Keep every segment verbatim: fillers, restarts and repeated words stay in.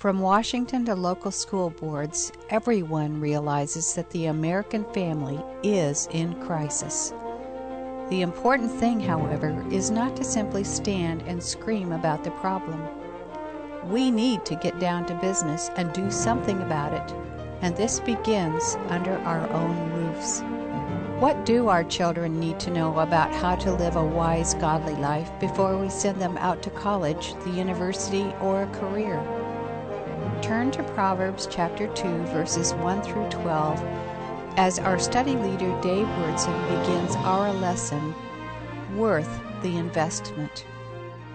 From Washington to local school boards, everyone realizes that the American family is in crisis. The important thing, however, is not to simply stand and scream about the problem. We need to get down to business and do something about it, and this begins under our own roofs. What do our children need to know about how to live a wise, godly life before we send them out to college, the university, or a career? Turn to Proverbs chapter two, verses one through twelve, as our study leader Dave Wordson begins our lesson, Worth the Investment.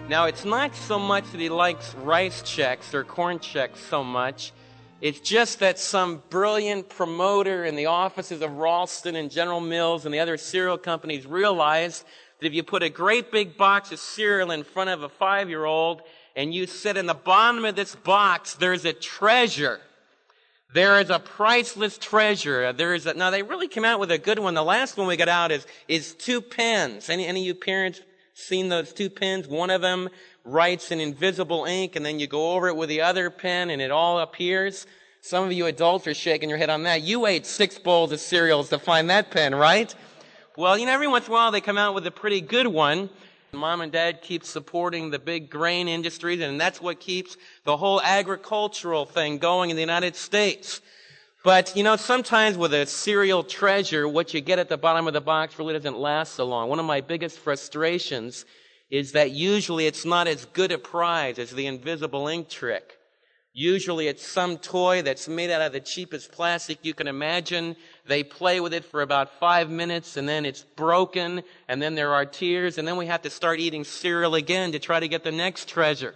Now, it's not so much that he likes rice checks or corn checks so much. It's just that some brilliant promoter in the offices of Ralston and General Mills and the other cereal companies realized that if you put a great big box of cereal in front of a five-year-old and you said in the bottom of this box, there's a treasure. There is a priceless treasure. There is a, now, they really came out with a good one. The last one we got out is, is two pens. Any, any of you parents seen those two pens? One of them writes in invisible ink, and then you go over it with the other pen, and it all appears. Some of you adults are shaking your head on that. You ate six bowls of cereals to find that pen, right? Well, you know, every once in a while they come out with a pretty good one. Mom and Dad keep supporting the big grain industries, and that's what keeps the whole agricultural thing going in the United States. But, you know, sometimes with a cereal treasure, what you get at the bottom of the box really doesn't last so long. One of my biggest frustrations is that usually it's not as good a prize as the invisible ink trick. Usually it's some toy that's made out of the cheapest plastic you can imagine. They play with it for about five minutes, and then it's broken, and then there are tears, and then we have to start eating cereal again to try to get the next treasure.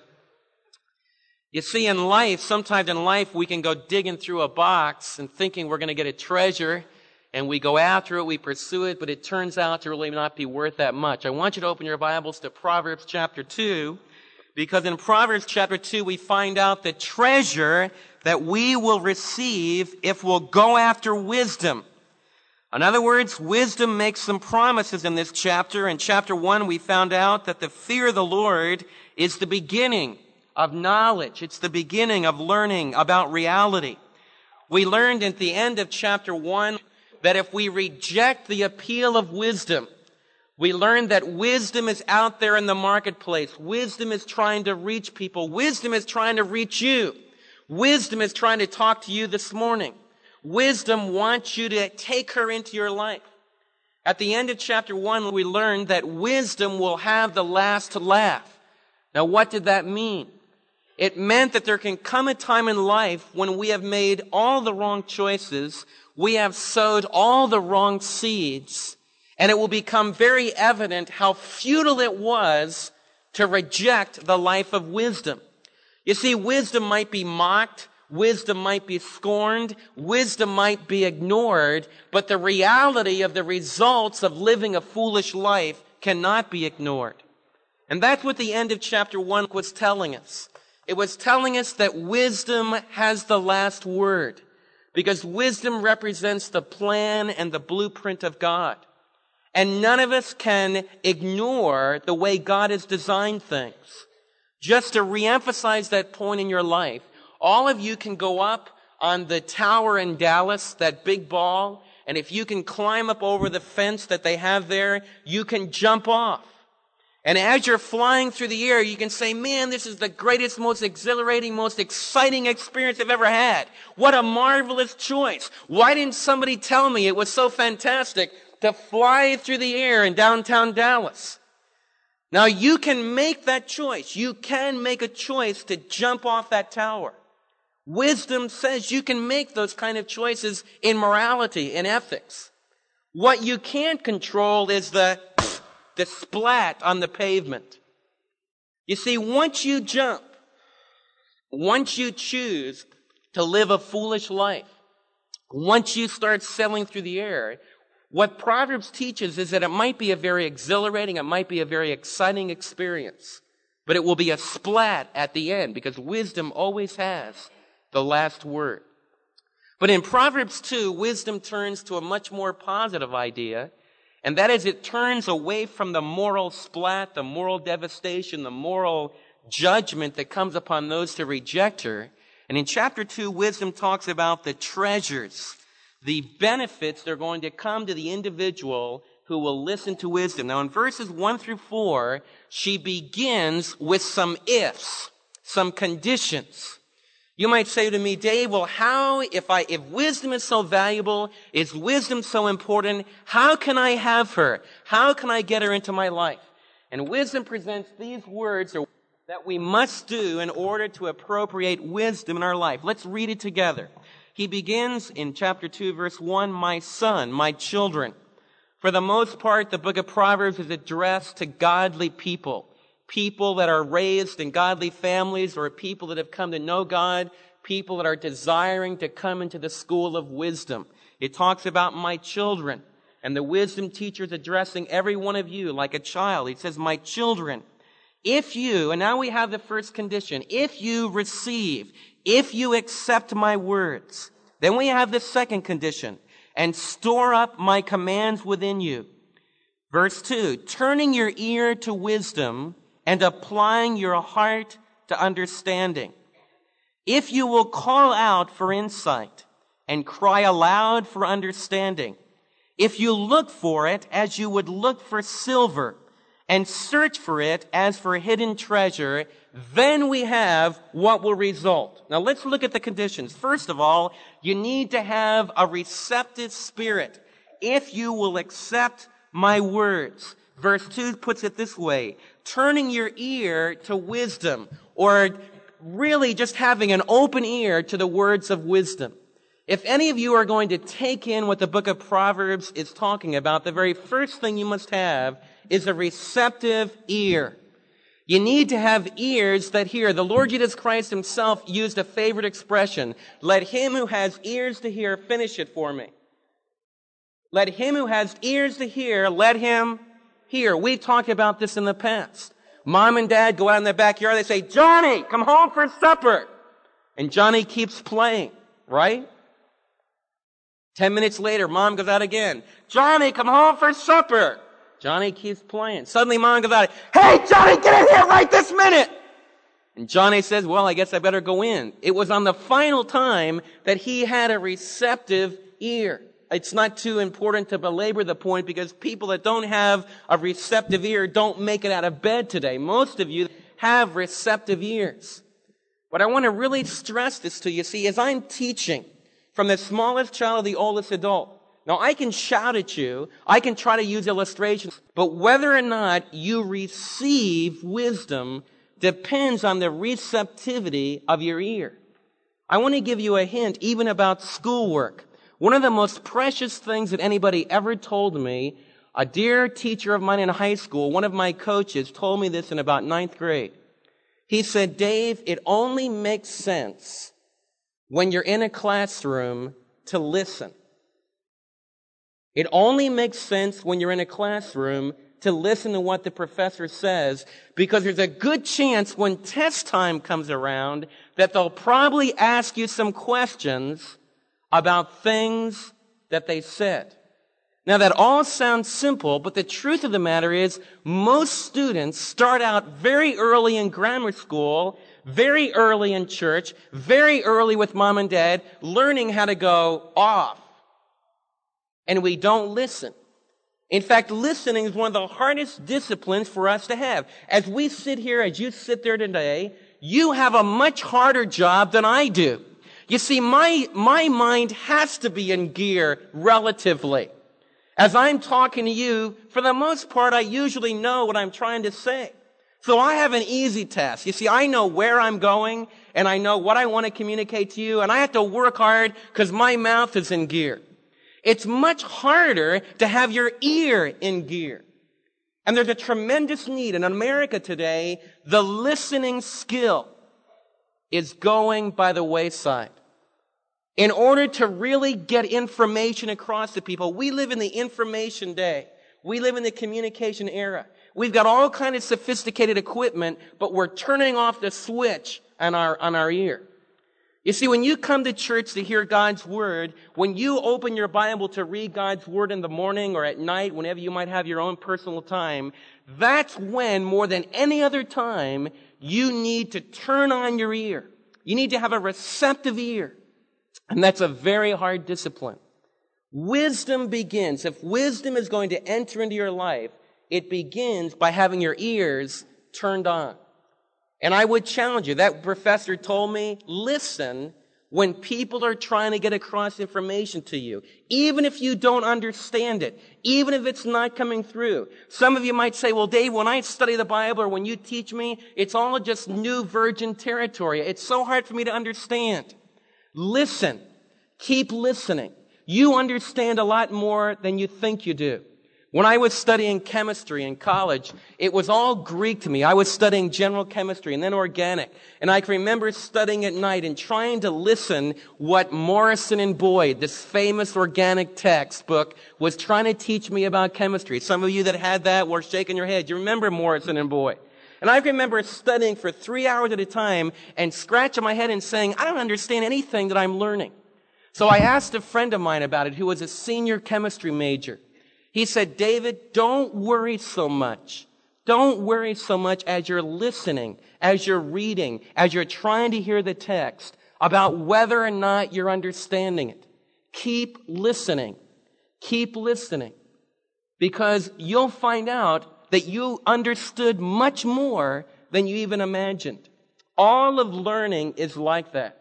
You see, in life, sometimes in life, we can go digging through a box and thinking we're going to get a treasure, and we go after it, we pursue it, but it turns out to really not be worth that much. I want you to open your Bibles to Proverbs chapter two, because in Proverbs chapter two, we find out the treasure that we will receive if we'll go after wisdom. In other words, wisdom makes some promises in this chapter. In chapter one, we found out that the fear of the Lord is the beginning of knowledge. It's the beginning of learning about reality. We learned at the end of chapter one that if we reject the appeal of wisdom, we learned that wisdom is out there in the marketplace. Wisdom is trying to reach people. Wisdom is trying to reach you. Wisdom is trying to talk to you this morning. Wisdom wants you to take her into your life. At the end of chapter one, we learned that wisdom will have the last laugh. Now, what did that mean? It meant that there can come a time in life when we have made all the wrong choices, we have sowed all the wrong seeds, and it will become very evident how futile it was to reject the life of wisdom. You see, wisdom might be mocked, wisdom might be scorned, wisdom might be ignored, but the reality of the results of living a foolish life cannot be ignored. And that's what the end of chapter one was telling us. It was telling us that wisdom has the last word, because wisdom represents the plan and the blueprint of God. And none of us can ignore the way God has designed things. Just to reemphasize that point in your life, all of you can go up on the tower in Dallas, that big ball, and if you can climb up over the fence that they have there, you can jump off. And as you're flying through the air, you can say, man, this is the greatest, most exhilarating, most exciting experience I've ever had. What a marvelous choice. Why didn't somebody tell me it was so fantastic to fly through the air in downtown Dallas? Now, you can make that choice. You can make a choice to jump off that tower. Wisdom says you can make those kind of choices in morality, in ethics. What you can't control is the the splat on the pavement. You see, once you jump, once you choose to live a foolish life, once you start sailing through the air, what Proverbs teaches is that it might be a very exhilarating, it might be a very exciting experience, but it will be a splat at the end, because wisdom always has the last word. But in Proverbs two, wisdom turns to a much more positive idea, and that is, it turns away from the moral splat, the moral devastation, the moral judgment that comes upon those who reject her, And in chapter two, wisdom talks about the treasures, the benefits that are going to come to the individual who will listen to wisdom. Now, in verses one through four, she begins with some ifs, some conditions. You might say to me, Dave, well, how, if I, if wisdom is so valuable, is wisdom so important, how can I have her? How can I get her into my life? And wisdom presents these words that we must do in order to appropriate wisdom in our life. Let's read it together. He begins in chapter two, verse one, my son, my children. For the most part, the book of Proverbs is addressed to godly people. People that are raised in godly families, or people that have come to know God, people that are desiring to come into the school of wisdom. It talks about my children, and the wisdom teacher is addressing every one of you like a child. He says, my children, if you, and now we have the first condition, if you receive, if you accept my words, then we have the second condition, and store up my commands within you. Verse two, turning your ear to wisdom and applying your heart to understanding. If you will call out for insight and cry aloud for understanding, if you look for it as you would look for silver and search for it as for hidden treasure, then we have what will result. Now let's look at the conditions. First of all, you need to have a receptive spirit. If you will accept my words. Verse two puts it this way, turning your ear to wisdom, or really just having an open ear to the words of wisdom. If any of you are going to take in what the book of Proverbs is talking about, the very first thing you must have is a receptive ear. You need to have ears that hear. The Lord Jesus Christ himself used a favorite expression, let him who has ears to hear finish it for me. Let him who has ears to hear, let him hear. We've talked about this in the past. Mom and Dad go out in the backyard. They say, Johnny, come home for supper. And Johnny keeps playing, right? Ten minutes later, Mom goes out again. Johnny, come home for supper. Johnny keeps playing. Suddenly, Mom goes out. Hey, Johnny, get in here right this minute. And Johnny says, well, I guess I better go in. It was on the final time that he had a receptive ear. It's not too important to belabor the point because people that don't have a receptive ear don't make it out of bed today. Most of you have receptive ears. But I want to really stress this to you. See, as I'm teaching from the smallest child to the oldest adult, now I can shout at you, I can try to use illustrations, but whether or not you receive wisdom depends on the receptivity of your ear. I want to give you a hint even about schoolwork. One of the most precious things that anybody ever told me, a dear teacher of mine in high school, one of my coaches, told me this in about ninth grade. He said, Dave, it only makes sense when you're in a classroom to listen. It only makes sense when you're in a classroom to listen to what the professor says, because there's a good chance when test time comes around that they'll probably ask you some questions about things that they said. Now that all sounds simple, but the truth of the matter is most students start out very early in grammar school, very early in church, very early with mom and dad, learning how to go off. And we don't listen. In fact, listening is one of the hardest disciplines for us to have. As we sit here, as you sit there today, you have a much harder job than I do. You see, my my mind has to be in gear relatively. As I'm talking to you, for the most part, I usually know what I'm trying to say. So I have an easy task. You see, I know where I'm going, and I know what I want to communicate to you, and I have to work hard because my mouth is in gear. It's much harder to have your ear in gear. And there's a tremendous need in America today. The listening skill is going by the wayside. In order to really get information across to people, we live in the information day. We live in the communication era. We've got all kinds of sophisticated equipment, but we're turning off the switch on our, on our ear. You see, when you come to church to hear God's word, when you open your Bible to read God's word in the morning or at night, whenever you might have your own personal time, that's when, more than any other time, you need to turn on your ear. You need to have a receptive ear. And that's a very hard discipline. Wisdom begins. If wisdom is going to enter into your life, it begins by having your ears turned on. And I would challenge you. That professor told me, listen when people are trying to get across information to you, even if you don't understand it, even if it's not coming through. Some of you might say, well, Dave, when I study the Bible or when you teach me, it's all just new virgin territory. It's so hard for me to understand. Listen. Keep listening. You understand a lot more than you think you do. When I was studying chemistry in college, it was all Greek to me. I was studying general chemistry and then organic. And I can remember studying at night and trying to listen what Morrison and Boyd, this famous organic textbook, was trying to teach me about chemistry. Some of you that had that were shaking your head. You remember Morrison and Boyd. And I can remember studying for three hours at a time and scratching my head and saying, I don't understand anything that I'm learning. So I asked a friend of mine about it who was a senior chemistry major. He said, David, don't worry so much. Don't worry so much as you're listening, as you're reading, as you're trying to hear the text about whether or not you're understanding it. Keep listening. Keep listening. Because you'll find out that you understood much more than you even imagined. All of learning is like that.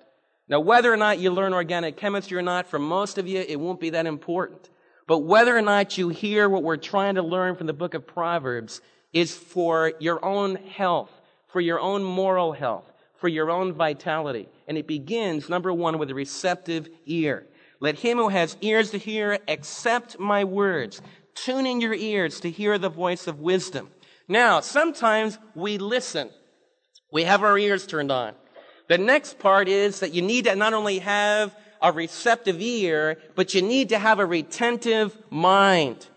Now, whether or not you learn organic chemistry or not, for most of you, it won't be that important. But whether or not you hear what we're trying to learn from the book of Proverbs is for your own health, for your own moral health, for your own vitality. And it begins, number one, with a receptive ear. Let him who has ears to hear accept my words. Tune in your ears to hear the voice of wisdom. Now, sometimes we listen. We have our ears turned on. The next part is that you need to not only have a receptive ear, but you need to have a retentive mind.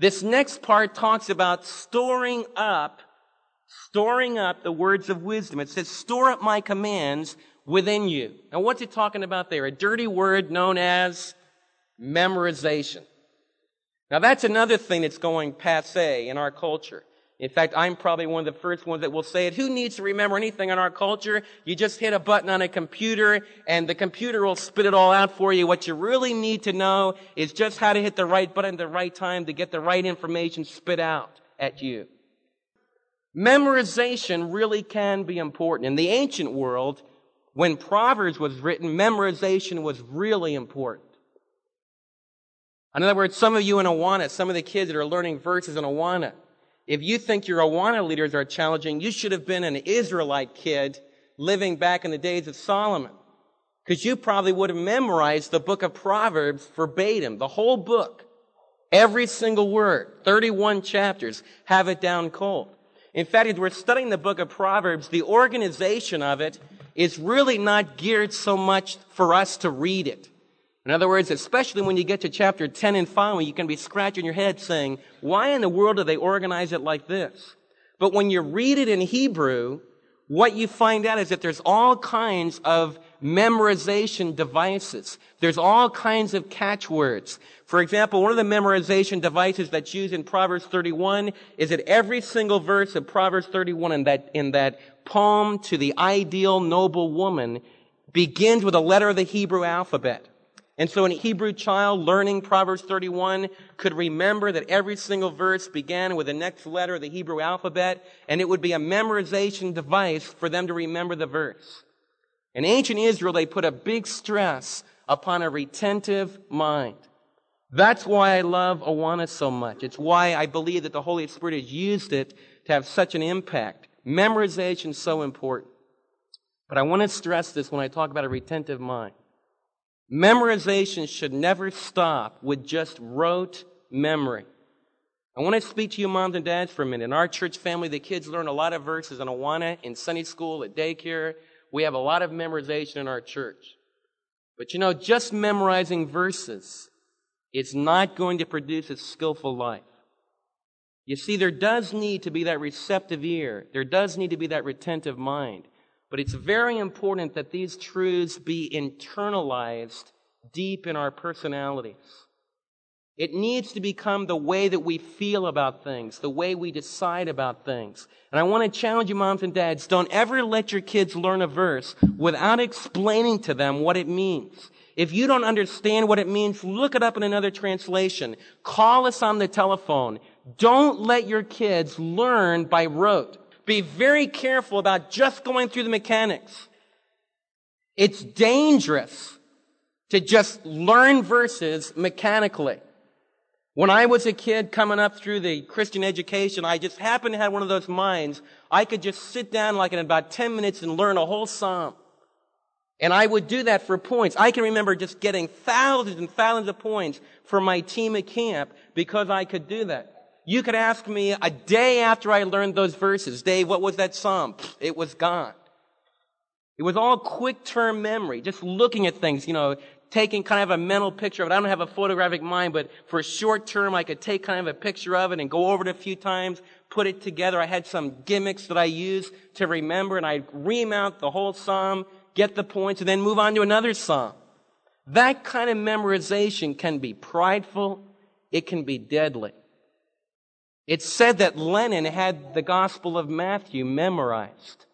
This next part talks about storing up, storing up the words of wisdom. It says, store up my commands within you. Now, what's it talking about there? A dirty word known as memorization. Now, that's another thing that's going passé in our culture. In fact, I'm probably one of the first ones that will say it. Who needs to remember anything in our culture? You just hit a button on a computer, and the computer will spit it all out for you. What you really need to know is just how to hit the right button at the right time to get the right information spit out at you. Memorization really can be important. In the ancient world, when Proverbs was written, memorization was really important. In other words, some of you in Awana, some of the kids that are learning verses in Awana, if you think your Awana leaders are challenging, you should have been an Israelite kid living back in the days of Solomon. Because you probably would have memorized the book of Proverbs verbatim, the whole book. Every single word, thirty-one chapters, have it down cold. In fact, as we're studying the book of Proverbs, the organization of it is really not geared so much for us to read it. In other words, especially when you get to chapter ten and following, you can be scratching your head saying, why in the world do they organize it like this? But when you read it in Hebrew, what you find out is that there's all kinds of memorization devices. There's all kinds of catchwords. For example, one of the memorization devices that's used in Proverbs thirty-one is that every single verse of Proverbs thirty-one in that, in that poem to the ideal noble woman begins with a letter of the Hebrew alphabet. And so an Hebrew child learning Proverbs thirty-one could remember that every single verse began with the next letter of the Hebrew alphabet, and it would be a memorization device for them to remember the verse. In ancient Israel, they put a big stress upon a retentive mind. That's why I love Awana so much. It's why I believe that the Holy Spirit has used it to have such an impact. Memorization is so important. But I want to stress this when I talk about a retentive mind. Memorization should never stop with just rote memory. I want to speak to you moms and dads for a minute. In our church family, the kids learn a lot of verses in Awana, in Sunday school, at daycare. We have a lot of memorization in our church. But you know, just memorizing verses is not going to produce a skillful life. You see, there does need to be that receptive ear. There does need to be that retentive mind. But it's very important that these truths be internalized deep in our personalities. It needs to become the way that we feel about things, the way we decide about things. And I want to challenge you, moms and dads, don't ever let your kids learn a verse without explaining to them what it means. If you don't understand what it means, look it up in another translation. Call us on the telephone. Don't let your kids learn by rote. Be very careful about just going through the mechanics. It's dangerous to just learn verses mechanically. When I was a kid coming up through the Christian education, I just happened to have one of those minds. I could just sit down like in about ten minutes and learn a whole psalm. And I would do that for points. I can remember just getting thousands and thousands of points for my team at camp because I could do that. You could ask me a day after I learned those verses, Dave, what was that psalm? It was gone. It was all quick-term memory, just looking at things, you know, taking kind of a mental picture of it. I don't have a photographic mind, but for a short term, I could take kind of a picture of it and go over it a few times, put it together. I had some gimmicks that I used to remember, and I'd remount the whole psalm, get the points, and then move on to another psalm. That kind of memorization can be prideful. It can be deadly. It's said that Lenin had the Gospel of Matthew memorized.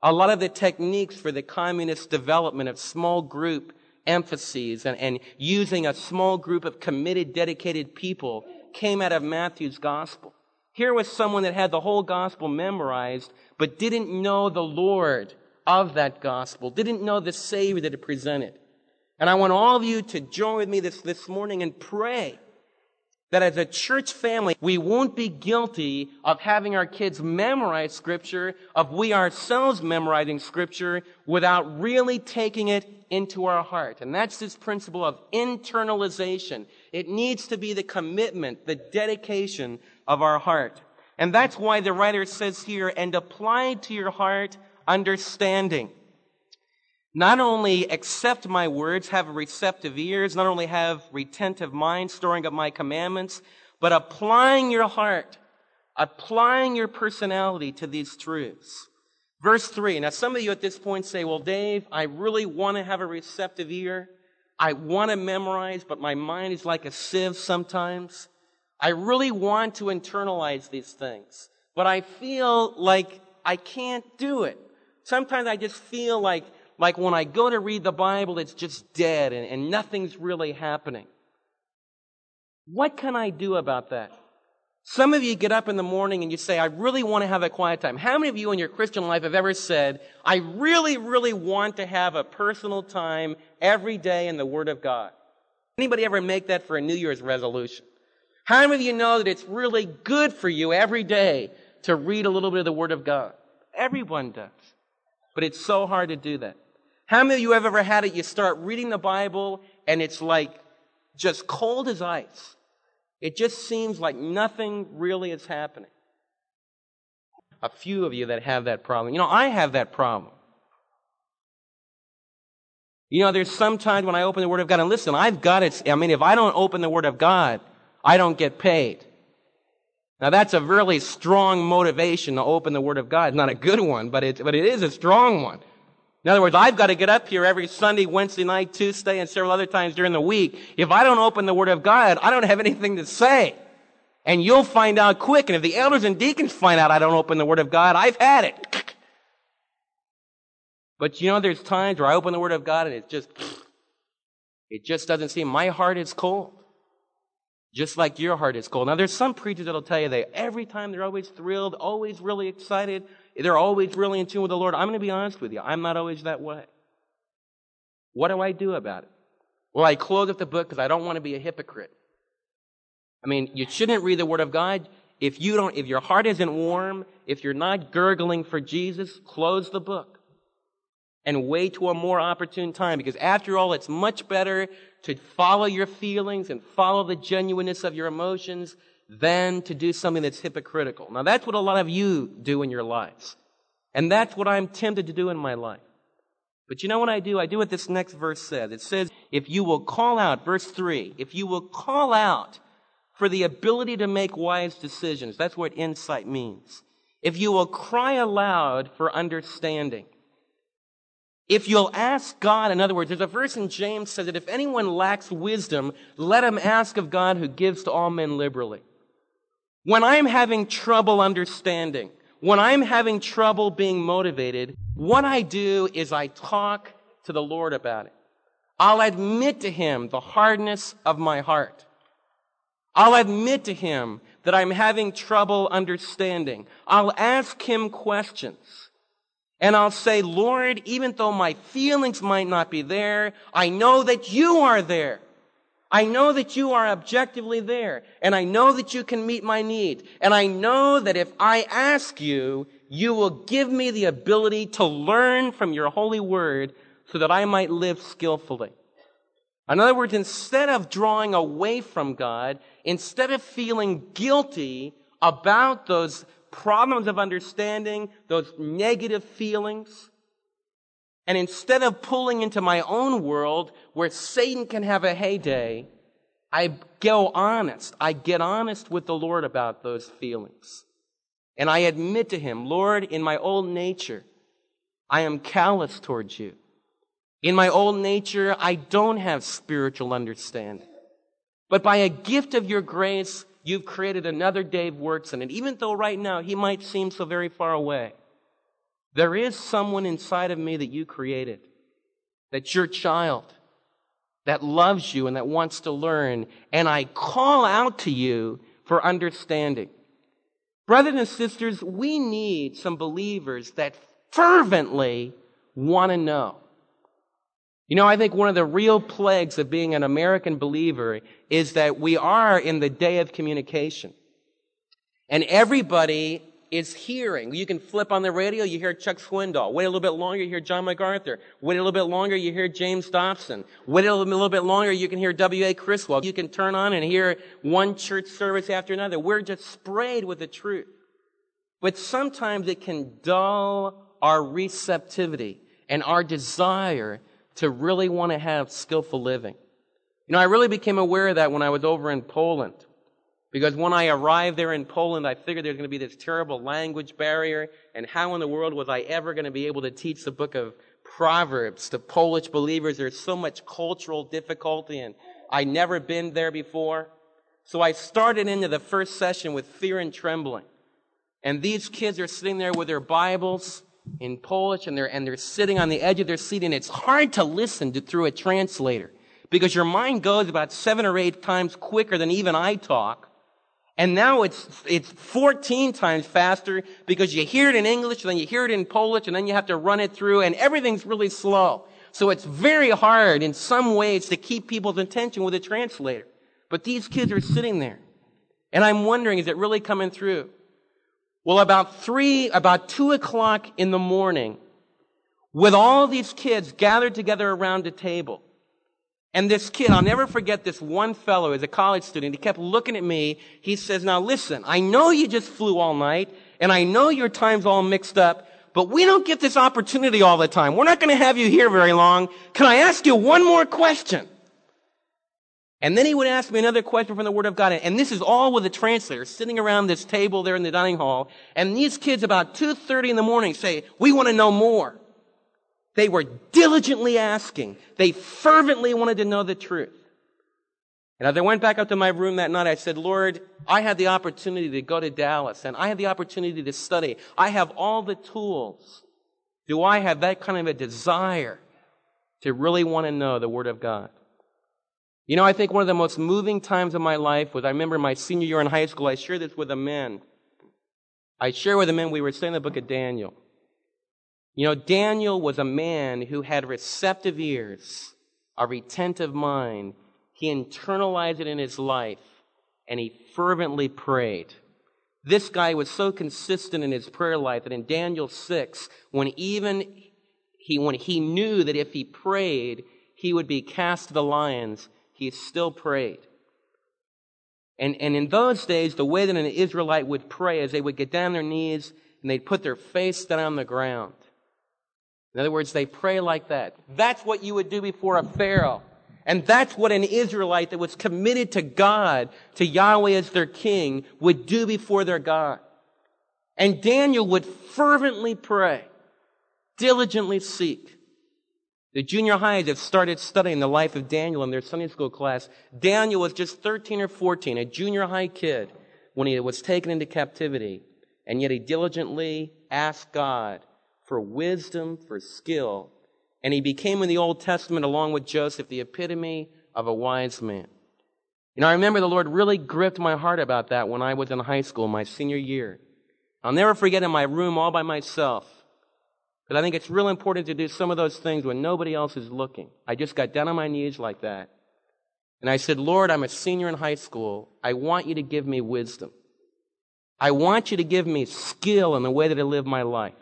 A lot of the techniques for the communist development of small group emphases and, and using a small group of committed, dedicated people came out of Matthew's gospel. Here was someone that had the whole gospel memorized, but didn't know the Lord of that gospel, didn't know the Savior that it presented. And I want all of you to join with me this, this morning and pray that as a church family, we won't be guilty of having our kids memorize Scripture, of we ourselves memorizing Scripture without really taking it into our heart. And that's this principle of internalization. It needs to be the commitment, the dedication of our heart. And that's why the writer says here, and apply to your heart understanding. Not only accept my words, have receptive ears, not only have retentive minds, storing up my commandments, but applying your heart, applying your personality to these truths. Verse three. Now, some of you at this point say, well, Dave, I really want to have a receptive ear. I want to memorize, but my mind is like a sieve sometimes. I really want to internalize these things, but I feel like I can't do it. Sometimes I just feel like Like when I go to read the Bible, it's just dead and, and nothing's really happening. What can I do about that? Some of you get up in the morning and you say, I really want to have a quiet time. How many of you in your Christian life have ever said, I really, really want to have a personal time every day in the Word of God? Anybody ever make that for a New Year's resolution? How many of you know that it's really good for you every day to read a little bit of the Word of God? Everyone does. But it's so hard to do that. How many of you have ever had it? You start reading the Bible and it's like just cold as ice. It just seems like nothing really is happening. A few of you that have that problem. You know, I have that problem. You know, there's some times when I open the Word of God, and listen, I've got it. I mean, if I don't open the Word of God, I don't get paid. Now, that's a really strong motivation to open the Word of God. It's not a good one, but it, but it is a strong one. In other words, I've got to get up here every Sunday, Wednesday night, Tuesday, and several other times during the week. If I don't open the Word of God, I don't have anything to say. And you'll find out quick. And if the elders and deacons find out I don't open the Word of God, I've had it. But you know, there's times where I open the Word of God and it just, it just doesn't seem, my heart is cold. Just like your heart is cold. Now, there's some preachers that'll tell you they every time they're always thrilled, always really excited. They're always really in tune with the Lord. I'm going to be honest with you. I'm not always that way. What do I do about it? Well, I close up the book because I don't want to be a hypocrite. I mean, you shouldn't read the Word of God if you don't. If your heart isn't warm, if you're not gurgling for Jesus, close the book and wait to a more opportune time. Because after all, it's much better to follow your feelings and follow the genuineness of your emotions than to do something that's hypocritical. Now, that's what a lot of you do in your lives. And that's what I'm tempted to do in my life. But you know what I do? I do what this next verse says. It says, if you will call out, verse three, if you will call out for the ability to make wise decisions, that's what insight means. If you will cry aloud for understanding. If you'll ask God, in other words, there's a verse in James that says that if anyone lacks wisdom, let him ask of God who gives to all men liberally. When I'm having trouble understanding, when I'm having trouble being motivated, what I do is I talk to the Lord about it. I'll admit to him the hardness of my heart. I'll admit to him that I'm having trouble understanding. I'll ask him questions. And I'll say, Lord, even though my feelings might not be there, I know that you are there. I know that you are objectively there. And I know that you can meet my need. And I know that if I ask you, you will give me the ability to learn from your holy word so that I might live skillfully. In other words, instead of drawing away from God, instead of feeling guilty about those problems of understanding, those negative feelings. And instead of pulling into my own world where Satan can have a heyday, I go honest. I get honest with the Lord about those feelings. And I admit to him, Lord, in my old nature, I am callous towards you. In my old nature, I don't have spiritual understanding. But by a gift of your grace, you've created another Dave Wordson. And even though right now he might seem so very far away, there is someone inside of me that you created, that's your child, that loves you and that wants to learn. And I call out to you for understanding. Brothers and sisters, we need some believers that fervently want to know. You know, I think one of the real plagues of being an American believer is that we are in the day of communication. And everybody is hearing. You can flip on the radio, you hear Chuck Swindoll. Wait a little bit longer, you hear John MacArthur. Wait a little bit longer, you hear James Dobson. Wait a little bit longer, you can hear W A Criswell. You can turn on and hear one church service after another. We're just sprayed with the truth. But sometimes it can dull our receptivity and our desire to really want to have skillful living. You know, I really became aware of that when I was over in Poland. Because when I arrived there in Poland, I figured there was going to be this terrible language barrier. And how in the world was I ever going to be able to teach the book of Proverbs to Polish believers? There's so much cultural difficulty, and I'd never been there before. So I started into the first session with fear and trembling. And these kids are sitting there with their Bibles in Polish, and they're and they're sitting on the edge of their seat, and it's hard to listen to through a translator because your mind goes about seven or eight times quicker than even I talk, and now it's it's fourteen times faster because you hear it in English, and then you hear it in Polish, and then you have to run it through, and everything's really slow. So it's very hard in some ways to keep people's attention with a translator. But these kids are sitting there, and I'm wondering, is it really coming through? Well, about three, about two o'clock in the morning, with all these kids gathered together around a table, and this kid, I'll never forget this one fellow, as a college student, he kept looking at me. He says, now listen, I know you just flew all night, and I know your time's all mixed up, but we don't get this opportunity all the time. We're not going to have you here very long. Can I ask you one more question? And then he would ask me another question from the Word of God. And this is all with a translator sitting around this table there in the dining hall. And these kids about two thirty in the morning say, we want to know more. They were diligently asking. They fervently wanted to know the truth. And as I went back up to my room that night, I said, Lord, I had the opportunity to go to Dallas. And I had the opportunity to study. I have all the tools. Do I have that kind of a desire to really want to know the Word of God? You know, I think one of the most moving times of my life was, I remember my senior year in high school, I shared this with the men. I shared with the men, we were studying the book of Daniel. You know, Daniel was a man who had receptive ears, a retentive mind. He internalized it in his life, and he fervently prayed. This guy was so consistent in his prayer life that in Daniel six, when even he, when he knew that if he prayed, he would be cast to the lions, he still prayed. And, and in those days, the way that an Israelite would pray is they would get down on their knees and they'd put their face down on the ground. In other words, they pray like that. That's what you would do before a Pharaoh. And that's what an Israelite that was committed to God, to Yahweh as their king, would do before their God. And Daniel would fervently pray, diligently seek. The junior highs have started studying the life of Daniel in their Sunday school class. Daniel was just thirteen or fourteen, a junior high kid, when he was taken into captivity. And yet he diligently asked God for wisdom, for skill. And he became in the Old Testament, along with Joseph, the epitome of a wise man. You know, I remember the Lord really gripped my heart about that when I was in high school, my senior year. I'll never forget in my room all by myself. But I think it's real important to do some of those things when nobody else is looking. I just got down on my knees like that. And I said, Lord, I'm a senior in high school. I want you to give me wisdom. I want you to give me skill in the way that I live my life.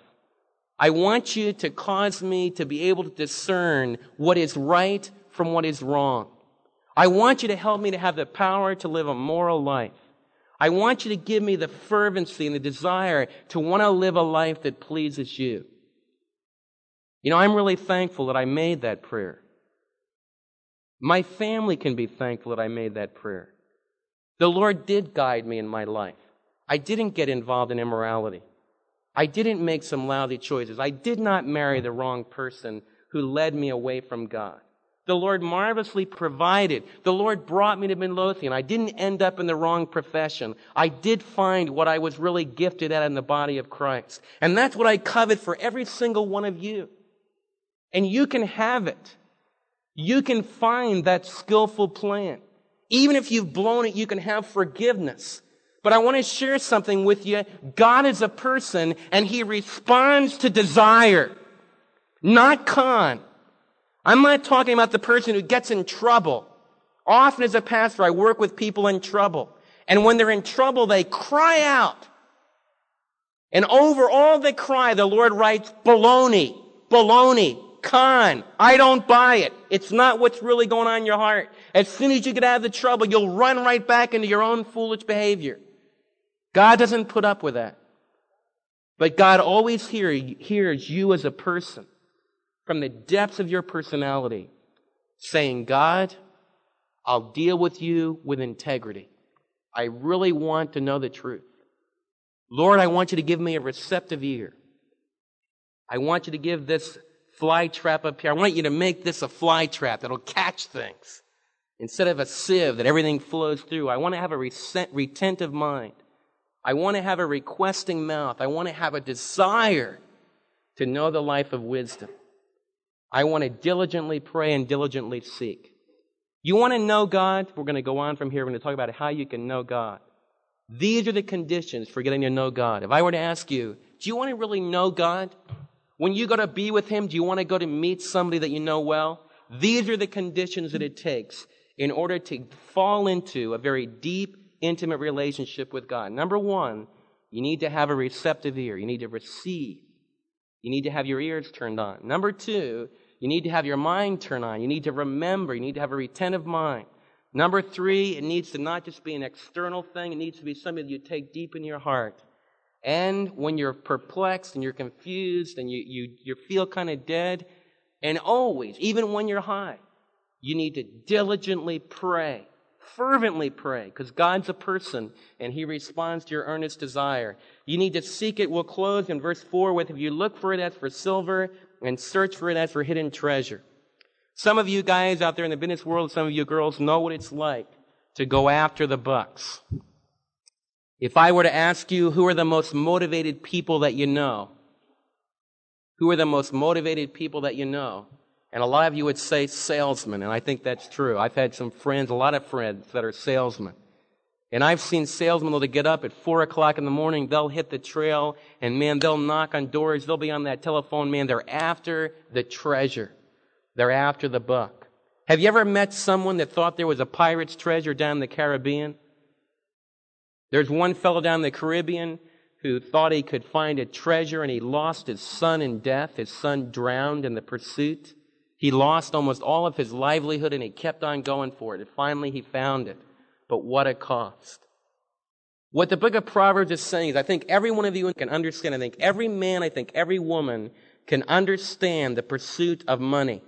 I want you to cause me to be able to discern what is right from what is wrong. I want you to help me to have the power to live a moral life. I want you to give me the fervency and the desire to want to live a life that pleases you. You know, I'm really thankful that I made that prayer. My family can be thankful that I made that prayer. The Lord did guide me in my life. I didn't get involved in immorality. I didn't make some lousy choices. I did not marry the wrong person who led me away from God. The Lord marvelously provided. The Lord brought me to Midlothian. I didn't end up in the wrong profession. I did find what I was really gifted at in the body of Christ. And that's what I covet for every single one of you. And you can have it. You can find that skillful plan. Even if you've blown it, you can have forgiveness. But I want to share something with you. God is a person, and he responds to desire, not con. I'm not talking about the person who gets in trouble. Often as a pastor, I work with people in trouble. And when they're in trouble, they cry out. And over all the cry, the Lord writes, baloney. Baloney, con, I don't buy it. It's not what's really going on in your heart. As soon as you get out of the trouble, you'll run right back into your own foolish behavior. God doesn't put up with that. But God always hear, hears you as a person from the depths of your personality saying, God, I'll deal with you with integrity. I really want to know the truth. Lord, I want you to give me a receptive ear. I want you to give this fly trap up here. I want you to make this a fly trap that'll catch things instead of a sieve that everything flows through. I want to have a retentive mind. I want to have a requesting mouth. I want to have a desire to know the life of wisdom. I want to diligently pray and diligently seek. You want to know God? We're going to go on from here. We're going to talk about how you can know God. These are the conditions for getting to know God. If I were to ask you, do you want to really know God? When you go to be with him, do you want to go to meet somebody that you know well? These are the conditions that it takes in order to fall into a very deep, intimate relationship with God. Number one, you need to have a receptive ear. You need to receive. You need to have your ears turned on. Number two, you need to have your mind turned on. You need to remember. You need to have a retentive mind. Number three, it needs to not just be an external thing. It needs to be something that you take deep in your heart. And when you're perplexed and you're confused and you, you, you feel kind of dead, and always, even when you're high, you need to diligently pray, fervently pray, because God's a person and he responds to your earnest desire. You need to seek it. We'll close in verse four with, if you look for it as for silver and search for it as for hidden treasure. Some of you guys out there in the business world, some of you girls know what it's like to go after the bucks. If I were to ask you, who are the most motivated people that you know? Who are the most motivated people that you know? And a lot of you would say salesmen, and I think that's true. I've had some friends, a lot of friends that are salesmen. And I've seen salesmen, though, they get up at four o'clock in the morning, they'll hit the trail, and, man, they'll knock on doors, they'll be on that telephone, man, they're after the treasure. They're after the buck. Have you ever met someone that thought there was a pirate's treasure down in the Caribbean? There's one fellow down in the Caribbean who thought he could find a treasure, and he lost his son in death. His son drowned in the pursuit. He lost almost all of his livelihood, and he kept on going for it. And finally, he found it. But what a cost. What the book of Proverbs is saying is, I think every one of you can understand. I think every man, I think every woman can understand the pursuit of money.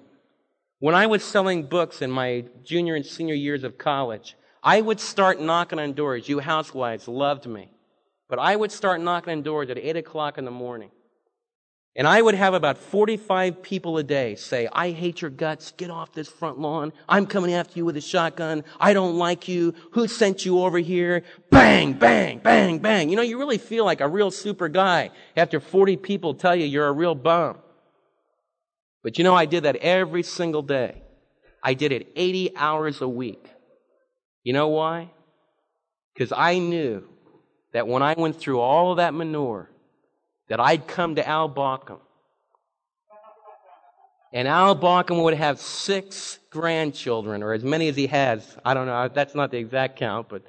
When I was selling books in my junior and senior years of college, I would start knocking on doors. You housewives loved me. But I would start knocking on doors at eight o'clock in the morning. And I would have about forty-five people a day say, I hate your guts. Get off this front lawn. I'm coming after you with a shotgun. I don't like you. Who sent you over here? Bang, bang, bang, bang. You know, you really feel like a real super guy after forty people tell you you're a real bum. But you know, I did that every single day. I did it eighty hours a week. You know why? Because I knew that when I went through all of that manure, that I'd come to Al Bachum. And Al Bachum would have six grandchildren, or as many as he has. I don't know, that's not the exact count, but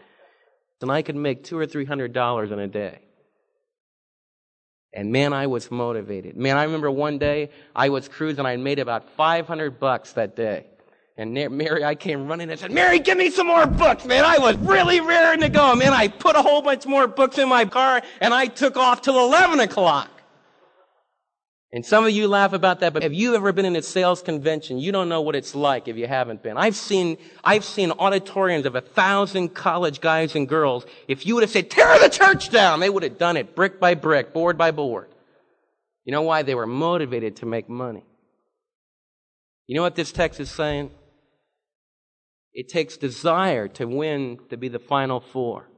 then I could make two or three hundred dollars in a day. And man, I was motivated. Man, I remember one day I was cruising, I made about five hundred bucks that day. And Mary, I came running and said, Mary, give me some more books, man. I was really raring to go, man. I put a whole bunch more books in my car, and I took off till eleven o'clock. And some of you laugh about that, but have you ever been in a sales convention? You don't know what it's like if you haven't been. I've seen, I've seen auditoriums of a thousand college guys and girls. If you would have said, tear the church down, they would have done it brick by brick, board by board. You know why? They were motivated to make money. You know what this text is saying? It takes desire to win to be the Final Four.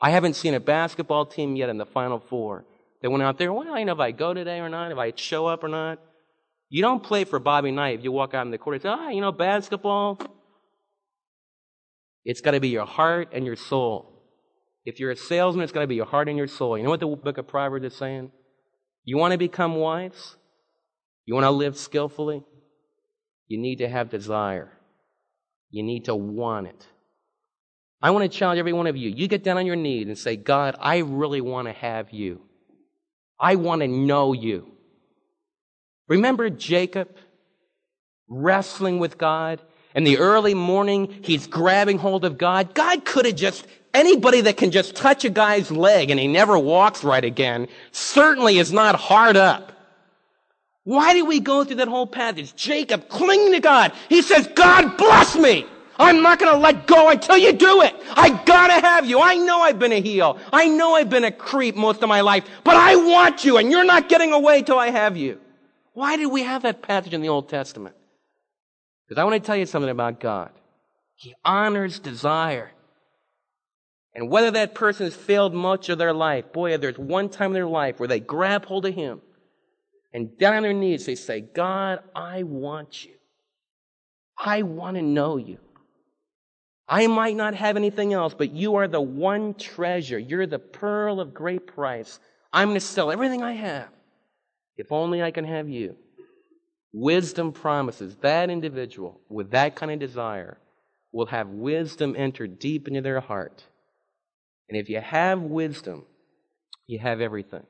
I haven't seen a basketball team yet in the Final Four that went out there, well, I don't know if I go today or not, if I show up or not. You don't play for Bobby Knight if you walk out in the court and say, ah, you know, basketball. It's got to be your heart and your soul. If you're a salesman, it's got to be your heart and your soul. You know what the book of Proverbs is saying? You want to become wise? You want to live skillfully? You need to have desire. You need to want it. I want to challenge every one of you. You get down on your knees and say, God, I really want to have you. I want to know you. Remember Jacob wrestling with God? In the early morning, he's grabbing hold of God. God could have just, anybody that can just touch a guy's leg and he never walks right again, certainly is not hard up. Why did we go through that whole passage? Jacob clinging to God. He says, God bless me. I'm not going to let go until you do it. I got to have you. I know I've been a heel. I know I've been a creep most of my life, but I want you, and you're not getting away till I have you. Why did we have that passage in the Old Testament? Because I want to tell you something about God. He honors desire. And whether that person has failed much of their life, boy, if there's one time in their life where they grab hold of him, and down on their knees, they say, God, I want you. I want to know you. I might not have anything else, but you are the one treasure. You're the pearl of great price. I'm going to sell everything I have. If only I can have you. Wisdom promises that individual with that kind of desire will have wisdom enter deep into their heart. And if you have wisdom, you have everything.